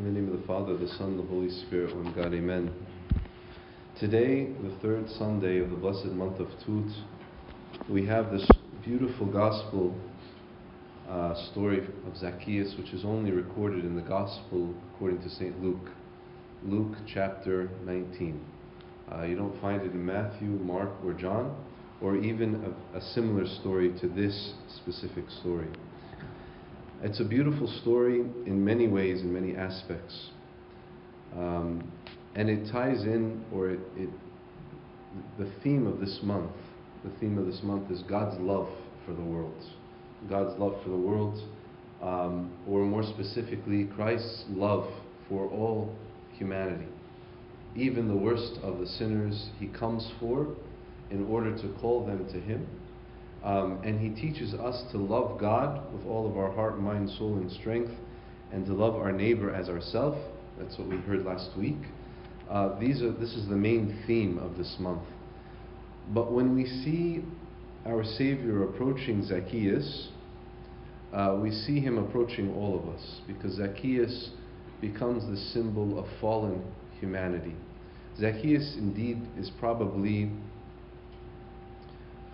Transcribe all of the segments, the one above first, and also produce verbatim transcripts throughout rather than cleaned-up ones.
In the name of the Father, the Son, the Holy Spirit, one God, Amen. Today, the third Sunday of the blessed month of Tut, we have this beautiful gospel uh, story of Zacchaeus, which is only recorded in the gospel according to Saint Luke, Luke chapter nineteen. Uh, you don't find it in Matthew, Mark, or John, or even a, a similar story to this specific story. It's a beautiful story in many ways, in many aspects. Um, and it ties in, or it, it, the theme of this month, the theme of this month is God's love for the world. God's love for the world, um, or more specifically, Christ's love for all humanity. Even the worst of the sinners He comes for in order to call them to Him. Um, and He teaches us to love God with all of our heart, mind, soul, and strength, and to love our neighbor as ourself. That's what we heard last week. Uh, these are, this is the main theme of this month. But when we see our Savior approaching Zacchaeus, uh, we see Him approaching all of us, because Zacchaeus becomes the symbol of fallen humanity. Zacchaeus indeed is probably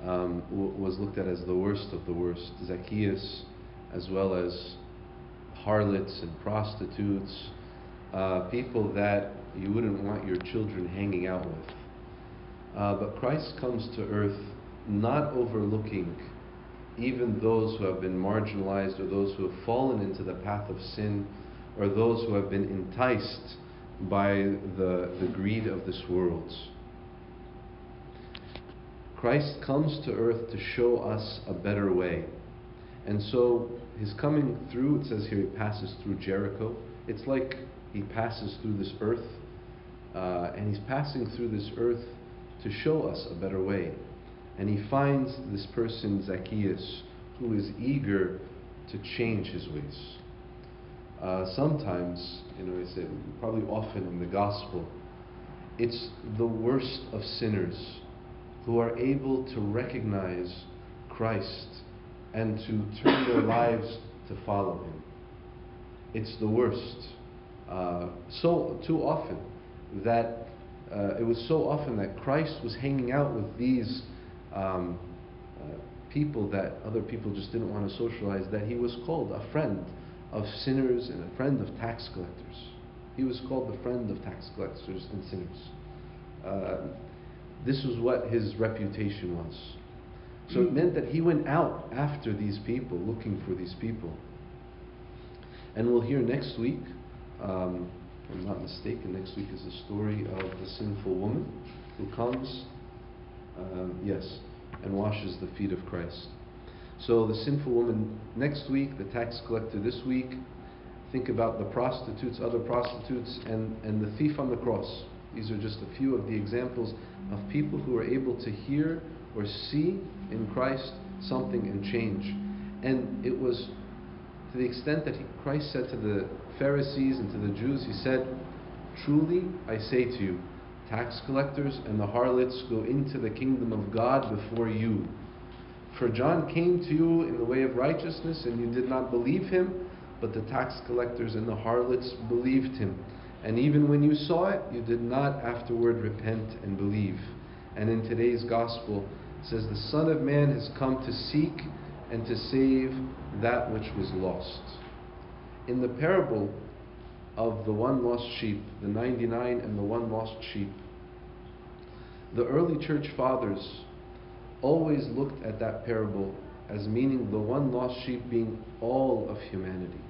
Um, was looked at as the worst of the worst. Zacchaeus, as well as harlots and prostitutes, uh, people that you wouldn't want your children hanging out with. Uh, but Christ comes to earth not overlooking even those who have been marginalized, or those who have fallen into the path of sin, or those who have been enticed by the, the greed of this world. Christ comes to earth to show us a better way. And so His coming through, it says here, He passes through Jericho. It's like He passes through this earth, uh, and He's passing through this earth to show us a better way. And He finds this person, Zacchaeus, who is eager to change his ways. Uh, sometimes, you know, it's probably often in the gospel, it's the worst of sinners who are able to recognize Christ and to turn their lives to follow Him. It's the worst. Uh, so too often that uh, it was so often that Christ was hanging out with these um, uh, people that other people just didn't want to socialize, that He was called a friend of sinners and a friend of tax collectors. He was called the friend of tax collectors and sinners. Uh, This was what His reputation was. So it meant that He went out after these people, looking for these people. And we'll hear next week, um, if I'm not mistaken, next week is the story of the sinful woman who comes, um, yes, and washes the feet of Christ. So the sinful woman next week, the tax collector this week. Think about the prostitutes, other prostitutes, and, and the thief on the cross. These are just a few of the examples of people who are able to hear or see in Christ something and change. And it was to the extent that he, Christ said to the Pharisees and to the Jews, He said, "Truly I say to you, tax collectors and the harlots go into the kingdom of God before you. For John came to you in the way of righteousness, and you did not believe him, but the tax collectors and the harlots believed him. And even when you saw it, you did not afterward repent and believe." And in today's gospel, it says, "The Son of Man has come to seek and to save that which was lost." In the parable of the one lost sheep, the ninety-nine and the one lost sheep, the early church fathers always looked at that parable as meaning the one lost sheep being all of humanity.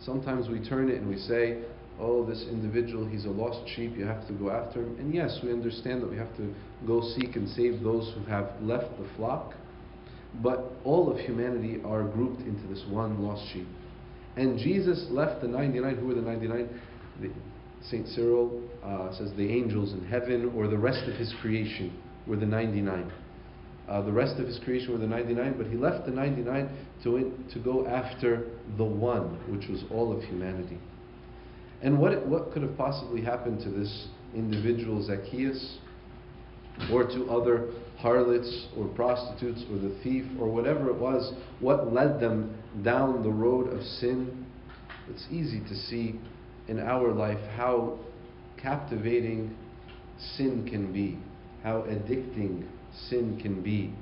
Sometimes we turn it and we say, "Oh, this individual, he's a lost sheep, you have to go after him." And yes, we understand that we have to go seek and save those who have left the flock. But all of humanity are grouped into this one lost sheep. And Jesus left the ninety-nine. Who were the ninety-nine? The, Saint Cyril uh, says the angels in heaven, or the rest of His creation, were the ninety-nine. Uh, the rest of His creation were the ninety-nine, but He left the ninety-nine to, in, to go after the one, which was all of humanity. And what, what could have possibly happened to this individual Zacchaeus, or to other harlots or prostitutes or the thief or whatever it was? What led them down the road of sin? It's easy to see in our life how captivating sin can be, how addicting sin can be.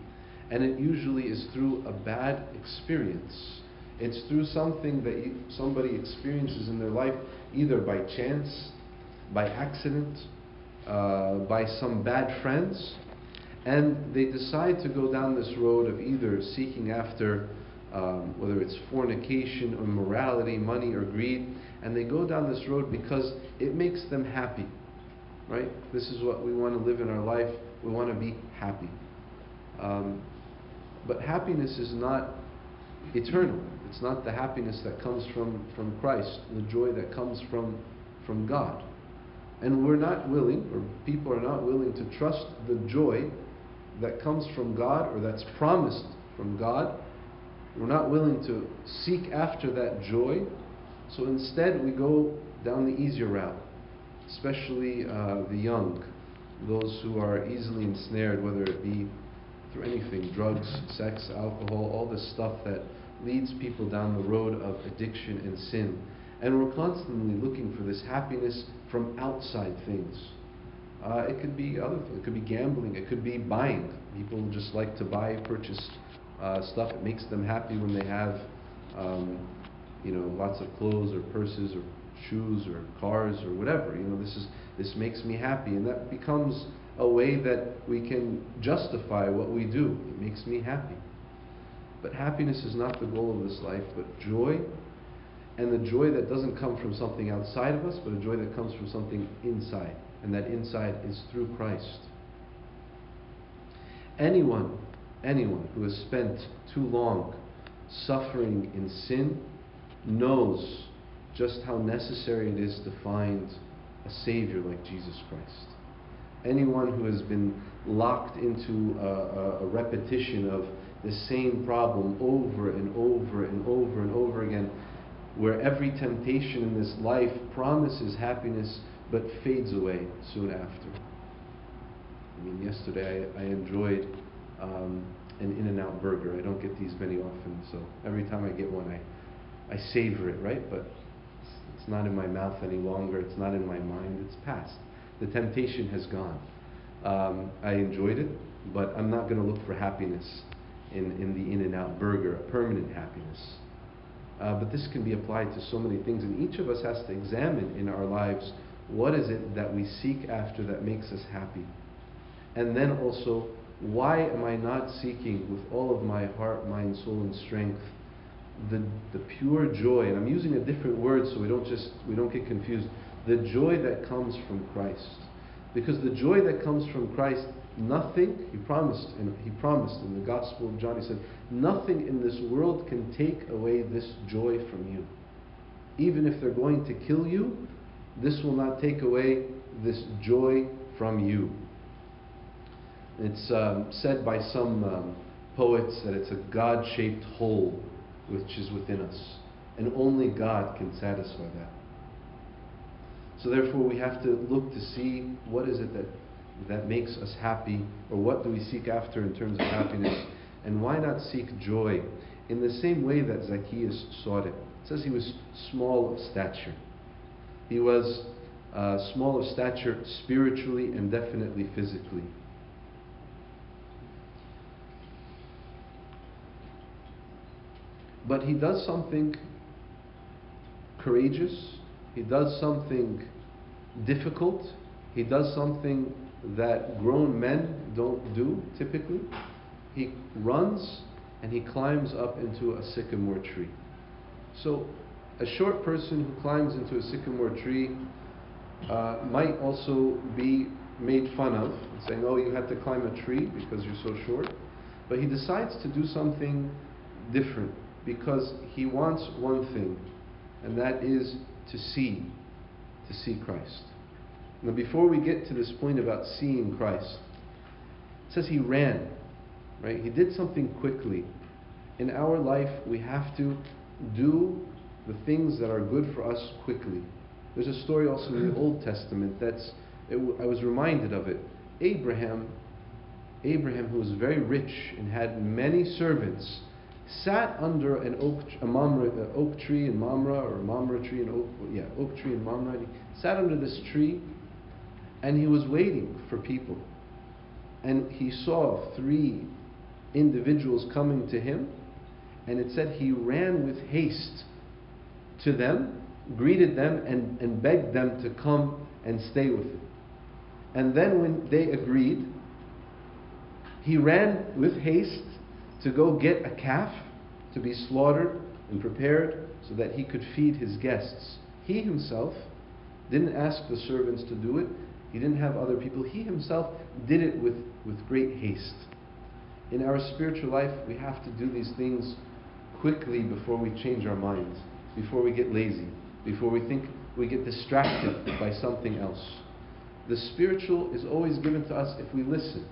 And it usually is through a bad experience. It's through something that somebody experiences in their life, either by chance, by accident, uh, by some bad friends. And they decide to go down this road of either seeking after, um, whether it's fornication or morality, money or greed. And they go down this road because it makes them happy, right? This is what we want to live in our life. We want to be happy. Um, but happiness is not eternal. It's not the happiness that comes from, from Christ, the joy that comes from, from God. And we're not willing, or people are not willing, to trust the joy that comes from God or that's promised from God. We're not willing to seek after that joy. So instead, we go down the easier route, especially uh, the young, those who are easily ensnared, whether it be through anything, drugs, sex, alcohol, all this stuff that leads people down the road of addiction and sin. And we're constantly looking for this happiness from outside things. Uh, it could be other things. It could be gambling. It could be buying. People just like to buy, purchase uh, stuff. It makes them happy when they have, um, you know, lots of clothes or purses or shoes or cars or whatever. You know, this is this makes me happy, and that becomes a way that we can justify what we do. It makes me happy. But happiness is not the goal of this life, but joy. And the joy that doesn't come from something outside of us, but a joy that comes from something inside. And that inside is through Christ. Anyone, anyone who has spent too long suffering in sin knows just how necessary it is to find a Savior like Jesus Christ. Anyone who has been locked into a, a repetition of the same problem over and over and over and over again, where every temptation in this life promises happiness but fades away soon after. I mean, yesterday I, I enjoyed um, an In-N-Out burger. I don't get these very often, so every time I get one, I, I savor it, right? But it's, it's not in my mouth any longer. It's not in my mind. It's past. The temptation has gone. Um, I enjoyed it, but I'm not going to look for happiness in, in the In-N-Out burger, a permanent happiness. Uh, but this can be applied to so many things, and each of us has to examine in our lives what is it that we seek after that makes us happy. And then also, why am I not seeking with all of my heart, mind, soul, and strength the the pure joy? And I'm using a different word so we don't just we don't get confused. The joy that comes from Christ, because the joy that comes from Christ, nothing he promised, and he promised in the Gospel of John, he said, nothing in this world can take away this joy from you. Even if they're going to kill you, this will not take away this joy from you. It's um, said by some um, poets that it's a God-shaped hole which is within us, and only God can satisfy that. So therefore we have to look to see what is it that that makes us happy, or what do we seek after in terms of happiness, and why not seek joy in the same way that Zacchaeus sought it. It says he was small of stature. He was uh, small of stature spiritually and definitely physically. But he does something courageous, he does something difficult, he does something that grown men don't do typically. He runs and he climbs up into a sycamore tree. So a short person who climbs into a sycamore tree uh, might also be made fun of, saying, oh, you had to climb a tree because you're so short. But he decides to do something different because he wants one thing, and that is to see, to see Christ. Now, before we get to this point about seeing Christ, it says he ran, right? He did something quickly. In our life, we have to do the things that are good for us quickly. There's a story also in the Old Testament that's, it, I was reminded of it. Abraham, Abraham, who was very rich and had many servants, sat under an oak, a Mamre, uh, oak tree in Mamre, or a Mamre tree in oak, yeah, oak tree in Mamre. And he sat under this tree, and he was waiting for people. And he saw three individuals coming to him, and it said he ran with haste to them, greeted them, and, and begged them to come and stay with him. And then when they agreed, he ran with haste to go get a calf to be slaughtered and prepared so that he could feed his guests. He himself didn't ask the servants to do it. He didn't have other people. He himself did it with, with great haste. In our spiritual life, we have to do these things quickly before we change our minds, before we get lazy, before we think we get distracted by something else. The spiritual is always given to us if we listen.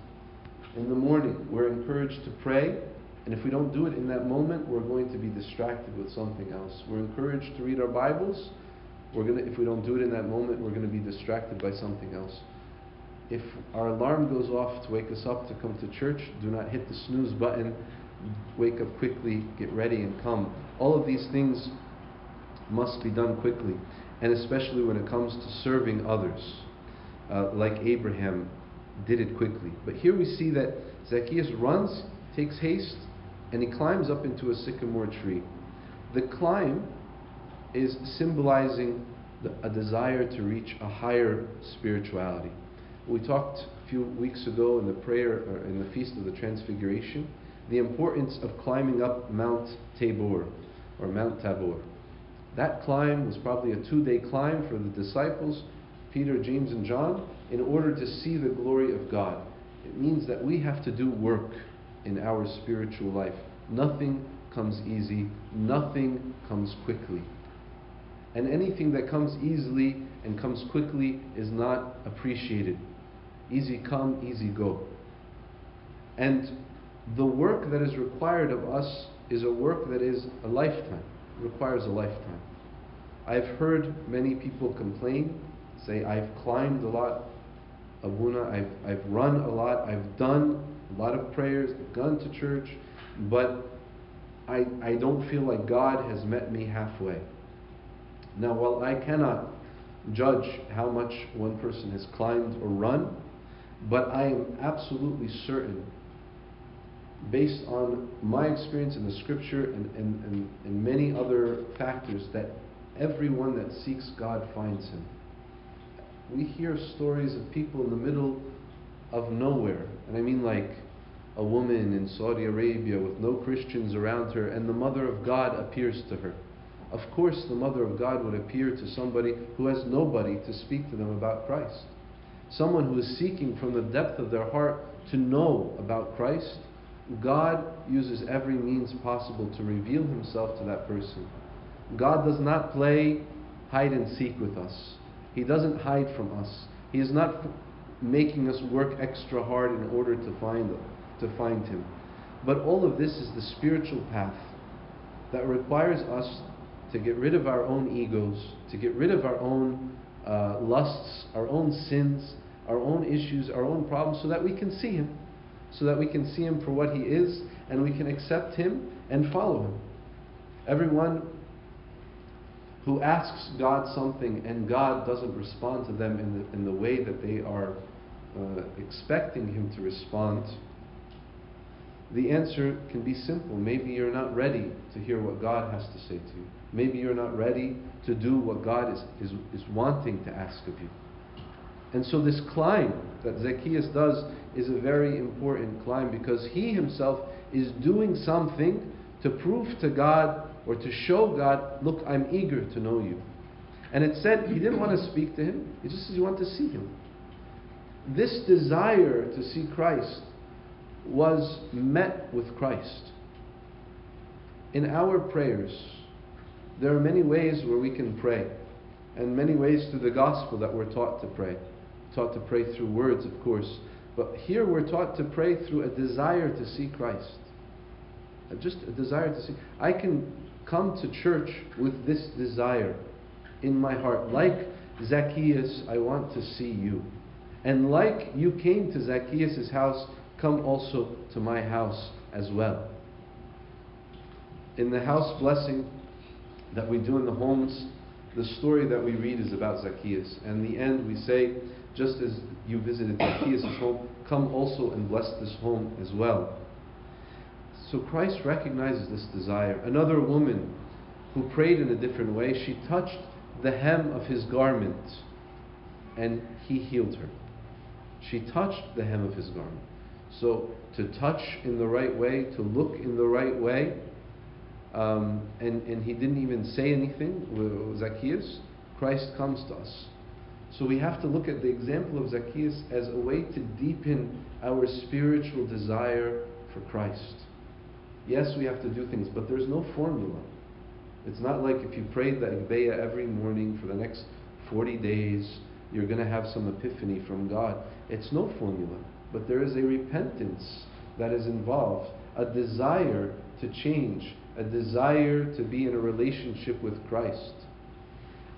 In the morning, we're encouraged to pray, and if we don't do it in that moment, we're going to be distracted with something else. We're encouraged to read our Bibles. We're gonna, if we don't do it in that moment, we're going to be distracted by something else. If our alarm goes off to wake us up to come to church, do not hit the snooze button. Wake up quickly, get ready, and come. All of these things must be done quickly, and especially when it comes to serving others, uh, like Abraham did it quickly. But here we see that Zacchaeus runs, takes haste, and he climbs up into a sycamore tree. The climb is symbolizing the, a desire to reach a higher spirituality. We talked a few weeks ago in the prayer, or in the Feast of the Transfiguration, the importance of climbing up Mount Tabor, or Mount Tabor. That climb was probably a two-day climb for the disciples, Peter, James, and John, in order to see the glory of God. It means that we have to do work in our spiritual life. Nothing comes easy. Nothing comes quickly. And anything that comes easily and comes quickly is not appreciated. Easy come, easy go. And the work that is required of us is a work that is a lifetime. It requires a lifetime. I've heard many people complain, say, I've climbed a lot, Abuna, I've, I've run a lot, I've done a lot of prayers, I've gone to church, but I, I don't feel like God has met me halfway. Now, while I cannot judge how much one person has climbed or run, but I am absolutely certain, based on my experience in the scripture and, and, and, and many other factors, that everyone that seeks God finds him. We hear stories of people in the middle of nowhere, and I mean like a woman in Saudi Arabia with no Christians around her, and the Mother of God appears to her. Of course, the Mother of God would appear to somebody who has nobody to speak to them about Christ. Someone who is seeking from the depth of their heart to know about Christ, God uses every means possible to reveal himself to that person. God does not play hide and seek with us. He doesn't hide from us. He is not making us work extra hard in order to find him, to find him. But all of this is the spiritual path that requires us to get rid of our own egos, to get rid of our own uh, lusts, our own sins, our own issues, our own problems, so that we can see him, so that we can see him for what he is, and we can accept him and follow him. Everyone who asks God something and God doesn't respond to them in the, in the way that they are uh, expecting him to respond, the answer can be simple. Maybe you're not ready to hear what God has to say to you. Maybe you're not ready to do what God is, is, is wanting to ask of you. And so this climb that Zacchaeus does is a very important climb, because he himself is doing something to prove to God, or to show God, look, I'm eager to know you. And it said he didn't want to speak to him. He just said he wanted to see him. This desire to see Christ was met with Christ. In our prayers, there are many ways where we can pray, and many ways through the gospel that we're taught to pray. Taught to pray through words, of course. But here we're taught to pray through a desire to see Christ. Just a desire to see. I can come to church with this desire in my heart. Like Zacchaeus, I want to see you. And like you came to Zacchaeus' house, come also to my house as well. In the house blessing that we do in the homes, the story that we read is about Zacchaeus. And in the end we say, just as you visited Zacchaeus' home, come also and bless this home as well. So Christ recognizes this desire. Another woman who prayed in a different way, she touched the hem of his garment and he healed her. She touched the hem of his garment. So to touch in the right way, to look in the right way, um, and, and he didn't even say anything, Zacchaeus, Christ comes to us. So we have to look at the example of Zacchaeus as a way to deepen our spiritual desire for Christ. Yes, we have to do things, but there's no formula. It's not like if you prayed the Agbeya every morning for the next forty days, you're going to have some epiphany from God. It's no formula, but there is a repentance that is involved, a desire to change, a desire to be in a relationship with Christ.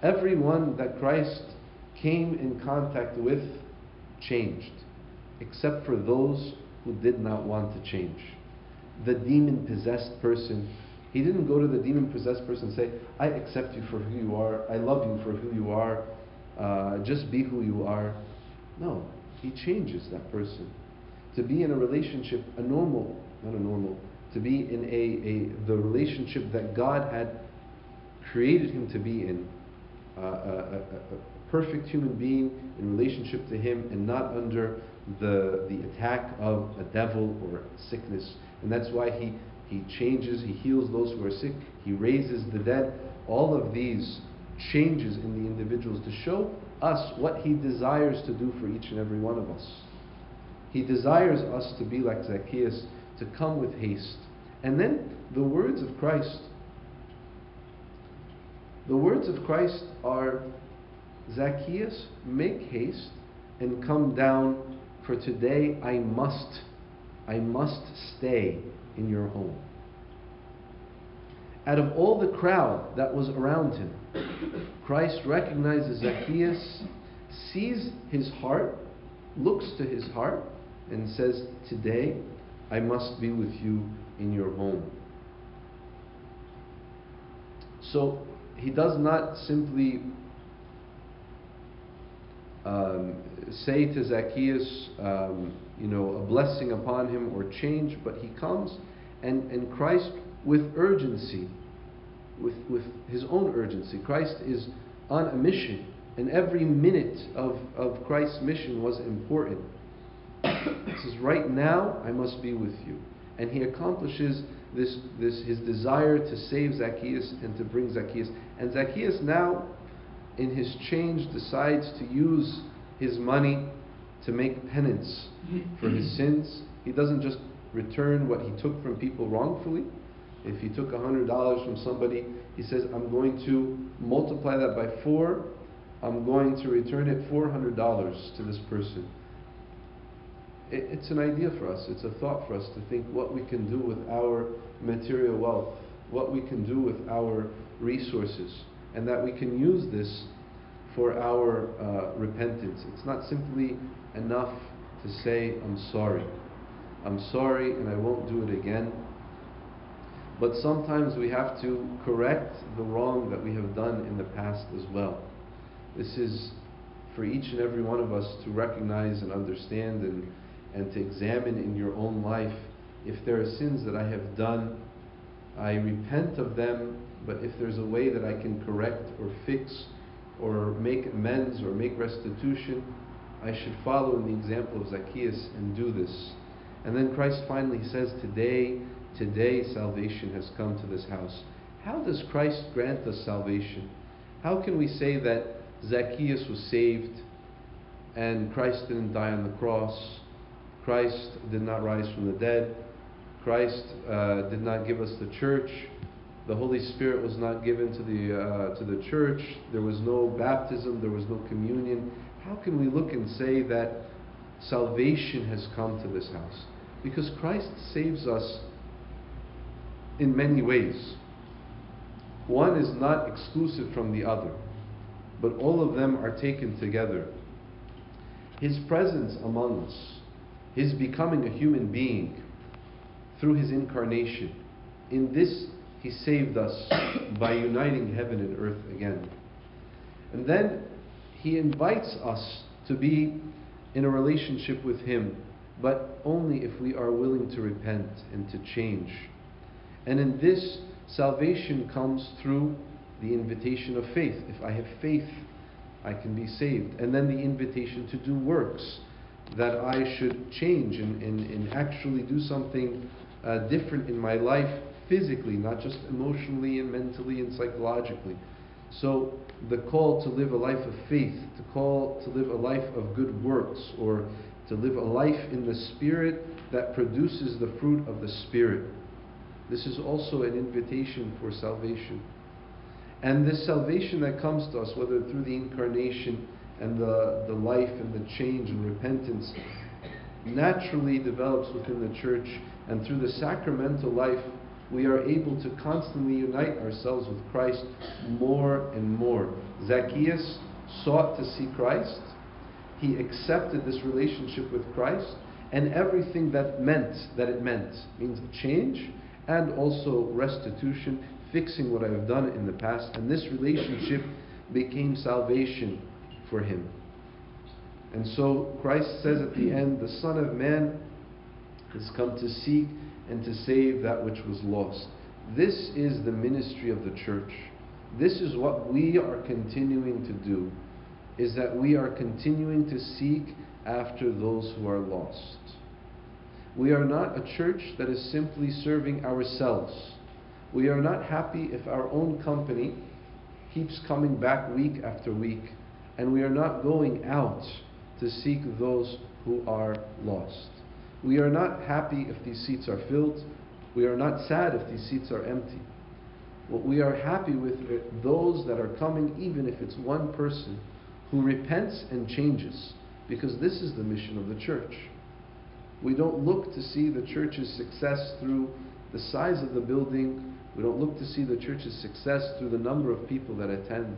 Everyone that Christ came in contact with changed, except for those who did not want to change. The demon-possessed person, he didn't go to the demon-possessed person and say, I accept you for who you are, I love you for who you are, uh, just be who you are. No, he changes that person. To be in a relationship, a normal, not a normal, to be in a, a the relationship that God had created him to be in, uh, a, a, a perfect human being in relationship to him and not under the, the attack of a devil or sickness. And that's why he He changes, he heals those who are sick, he raises the dead. All of these changes in the individuals to show us what he desires to do for each and every one of us. He desires us to be like Zacchaeus, to come with haste. And then the words of Christ. The words of Christ are, Zacchaeus, make haste and come down, for today I must, I must stay in your home. Out of all the crowd that was around him, Christ recognizes Zacchaeus, sees his heart, looks to his heart, and says, today I must be with you in your home. So he does not simply um, say to Zacchaeus, um, you know, a blessing upon him or change, but he comes and, and Christ with urgency, with, with his own urgency. Christ is on a mission, and every minute of, of Christ's mission was important. He says, right now I must be with you. And he accomplishes this, this his desire to save Zacchaeus and to bring Zacchaeus. And Zacchaeus now, in his change, decides to use his money to make penance for his sins. He doesn't just return what he took from people wrongfully. If he took one hundred dollars from somebody, he says, I'm going to multiply that by four. I'm going to return it four hundred dollars to this person. It, it's an idea for us. It's a thought for us to think what we can do with our material wealth, what we can do with our resources, and that we can use this for our uh, repentance. It's not simply enough to say, I'm sorry. I'm sorry and I won't do it again. But sometimes we have to correct the wrong that we have done in the past as well. This is for each and every one of us to recognize and understand and, and to examine in your own life. If there are sins that I have done, I repent of them, but if there's a way that I can correct or fix or make amends or make restitution, I should follow in the example of Zacchaeus and do this. And then Christ finally says, today, today salvation has come to this house. How does Christ grant us salvation? How can we say that Zacchaeus was saved and Christ didn't die on the cross? Christ did not rise from the dead. Christ uh, did not give us the church. The Holy Spirit was not given to the, uh, to the church. There was no baptism. There was no communion. How can we look and say that salvation has come to this house? Because Christ saves us in many ways. One is not exclusive from the other, but all of them are taken together. His presence among us, His becoming a human being through His incarnation, in this He saved us by uniting heaven and earth again. And then he invites us to be in a relationship with him, but only if we are willing to repent and to change. And in this, salvation comes through the invitation of faith. If I have faith, I can be saved. And then the invitation to do works, that I should change and, and, and actually do something uh, different in my life physically, not just emotionally and mentally and psychologically. So the call to live a life of faith, the call to live a life of good works, or to live a life in the Spirit that produces the fruit of the Spirit. This is also an invitation for salvation. And this salvation that comes to us, whether through the incarnation and the, the life and the change and repentance, naturally develops within the church. And through the sacramental life, we are able to constantly unite ourselves with Christ more and more. Zacchaeus sought to see Christ. He accepted this relationship with Christ, and everything that meant, that it meant, means a change and also restitution, fixing what I have done in the past. And this relationship became salvation for him. And so Christ says at the end, the Son of Man has come to seek and to save that which was lost. This is the ministry of the church. This is what we are continuing to do, is that we are continuing to seek after those who are lost. We are not a church that is simply serving ourselves. We are not happy if our own company keeps coming back week after week, and we are not going out to seek those who are lost. We are not happy if these seats are filled. We are not sad if these seats are empty. What we are happy with are those that are coming, even if it's one person, who repents and changes, because this is the mission of the church. We don't look to see the church's success through the size of the building. We don't look to see the church's success through the number of people that attend.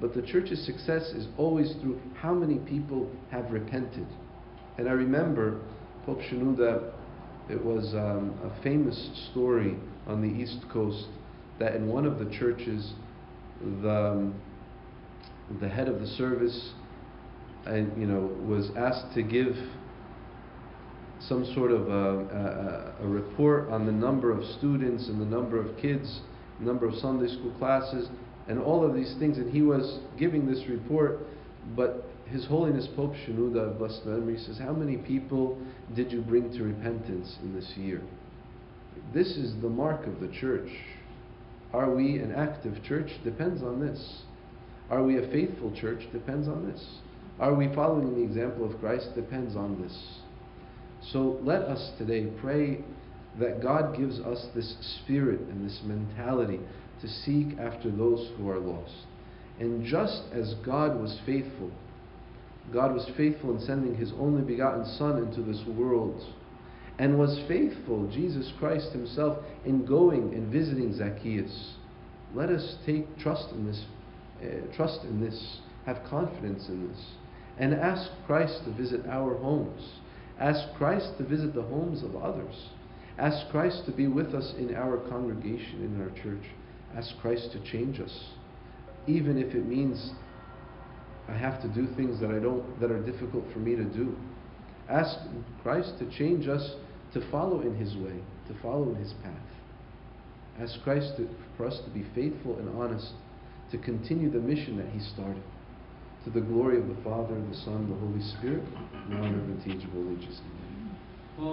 But the church's success is always through how many people have repented. And I remember Pope Shenouda, it was um, a famous story on the East Coast, that in one of the churches, the, um, the head of the service and, you know, was asked to give some sort of a, a, a report on the number of students and the number of kids, the number of Sunday school classes, and all of these things. And he was giving this report, but His Holiness Pope Shenouda, blessed memory, says, how many people did you bring to repentance in this year? This is the mark of the church. Are we an active church? Depends on this. Are we a faithful church? Depends on this. Are we following the example of Christ? Depends on this. So let us today pray that God gives us this spirit and this mentality to seek after those who are lost. And just as God was faithful, God was faithful in sending His only begotten Son into this world, and was faithful, Jesus Christ Himself, in going and visiting Zacchaeus. Let us take trust in this, uh, trust in this, have confidence in this, and ask Christ to visit our homes. Ask Christ to visit the homes of others. Ask Christ to be with us in our congregation, in our church. Ask Christ to change us, even if it means I have to do things that I don't, that are difficult for me to do. Ask Christ to change us to follow in His way, to follow in His path. Ask Christ to, for us to be faithful and honest, to continue the mission that He started, to the glory of the Father, the Son, the Holy Spirit, now and ever, teachable ages.